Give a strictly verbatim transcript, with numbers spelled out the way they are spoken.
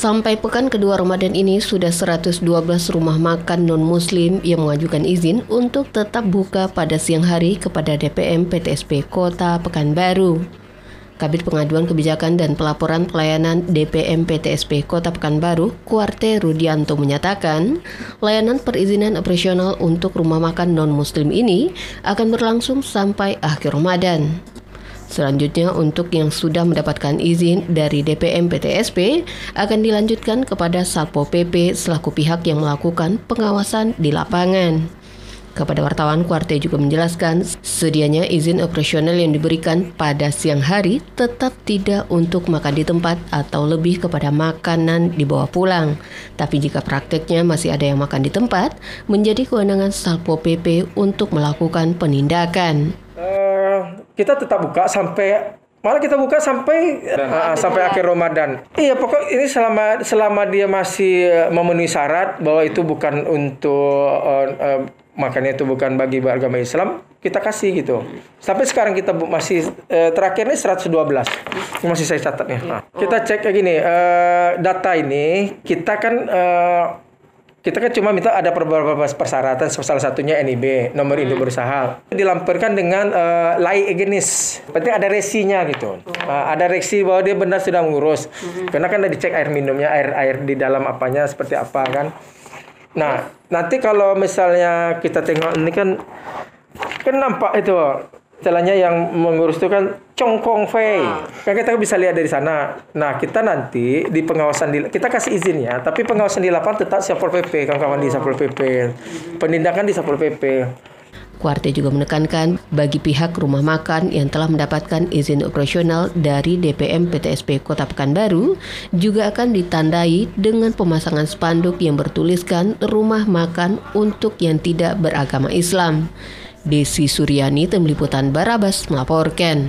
Sampai pekan kedua Ramadan ini, sudah seratus dua belas rumah makan non-muslim yang mengajukan izin untuk tetap buka pada siang hari kepada D P M P T S P Kota Pekanbaru. Kabit Pengaduan Kebijakan dan Pelaporan Pelayanan D P M P T S P Kota Pekanbaru, Kuarta Rudianto menyatakan, layanan perizinan operasional untuk rumah makan non-muslim ini akan berlangsung sampai akhir Ramadan. Selanjutnya, untuk yang sudah mendapatkan izin dari D P M P T S P akan dilanjutkan kepada Satpol P P selaku pihak yang melakukan pengawasan di lapangan. Kepada wartawan, Kuarta juga menjelaskan sedianya izin operasional yang diberikan pada siang hari tetap tidak untuk makan di tempat atau lebih kepada makanan dibawa pulang. Tapi jika prakteknya masih ada yang makan di tempat, menjadi kewenangan Satpol P P untuk melakukan penindakan. Kita tetap buka sampai malah kita buka sampai uh, sampai akhir Ramadan. Iya, pokok ini selama selama dia masih memenuhi syarat bahwa itu bukan untuk uh, uh, makanya itu bukan bagi agama Islam, kita kasih gitu. Sampai sekarang kita masih uh, terakhirnya seratus dua belas. Masih saya catatnya. Nah, kita cek kayak gini, uh, data ini kita kan uh, Kita kan cuma minta ada beberapa persyaratan, salah satunya N I B, nomor induk berusaha. Dilampirkan dengan uh, lai egenis, penting ada resinya gitu. Uh, ada resi bahwa dia benar sudah mengurus. Karena kan udah dicek air minumnya, air air di dalam apanya seperti apa kan. Nah, nanti kalau misalnya kita tengok ini kan, kan nampak itu. Istilahnya yang mengurus itu kan Congkongfei. Kan kita bisa lihat dari sana. Nah, kita nanti di pengawasan di, kita kasih izin ya, tapi pengawasan di lapangan tetap Satpol P P, kawan-kawan di Satpol P P. Penindakan di Satpol P P. Kuarta juga menekankan bagi pihak rumah makan yang telah mendapatkan izin operasional dari D P M P T S P Kota Pekanbaru juga akan ditandai dengan pemasangan spanduk yang bertuliskan rumah makan untuk yang tidak beragama Islam. Desi Suryani, Tim Liputan Barabas melaporkan.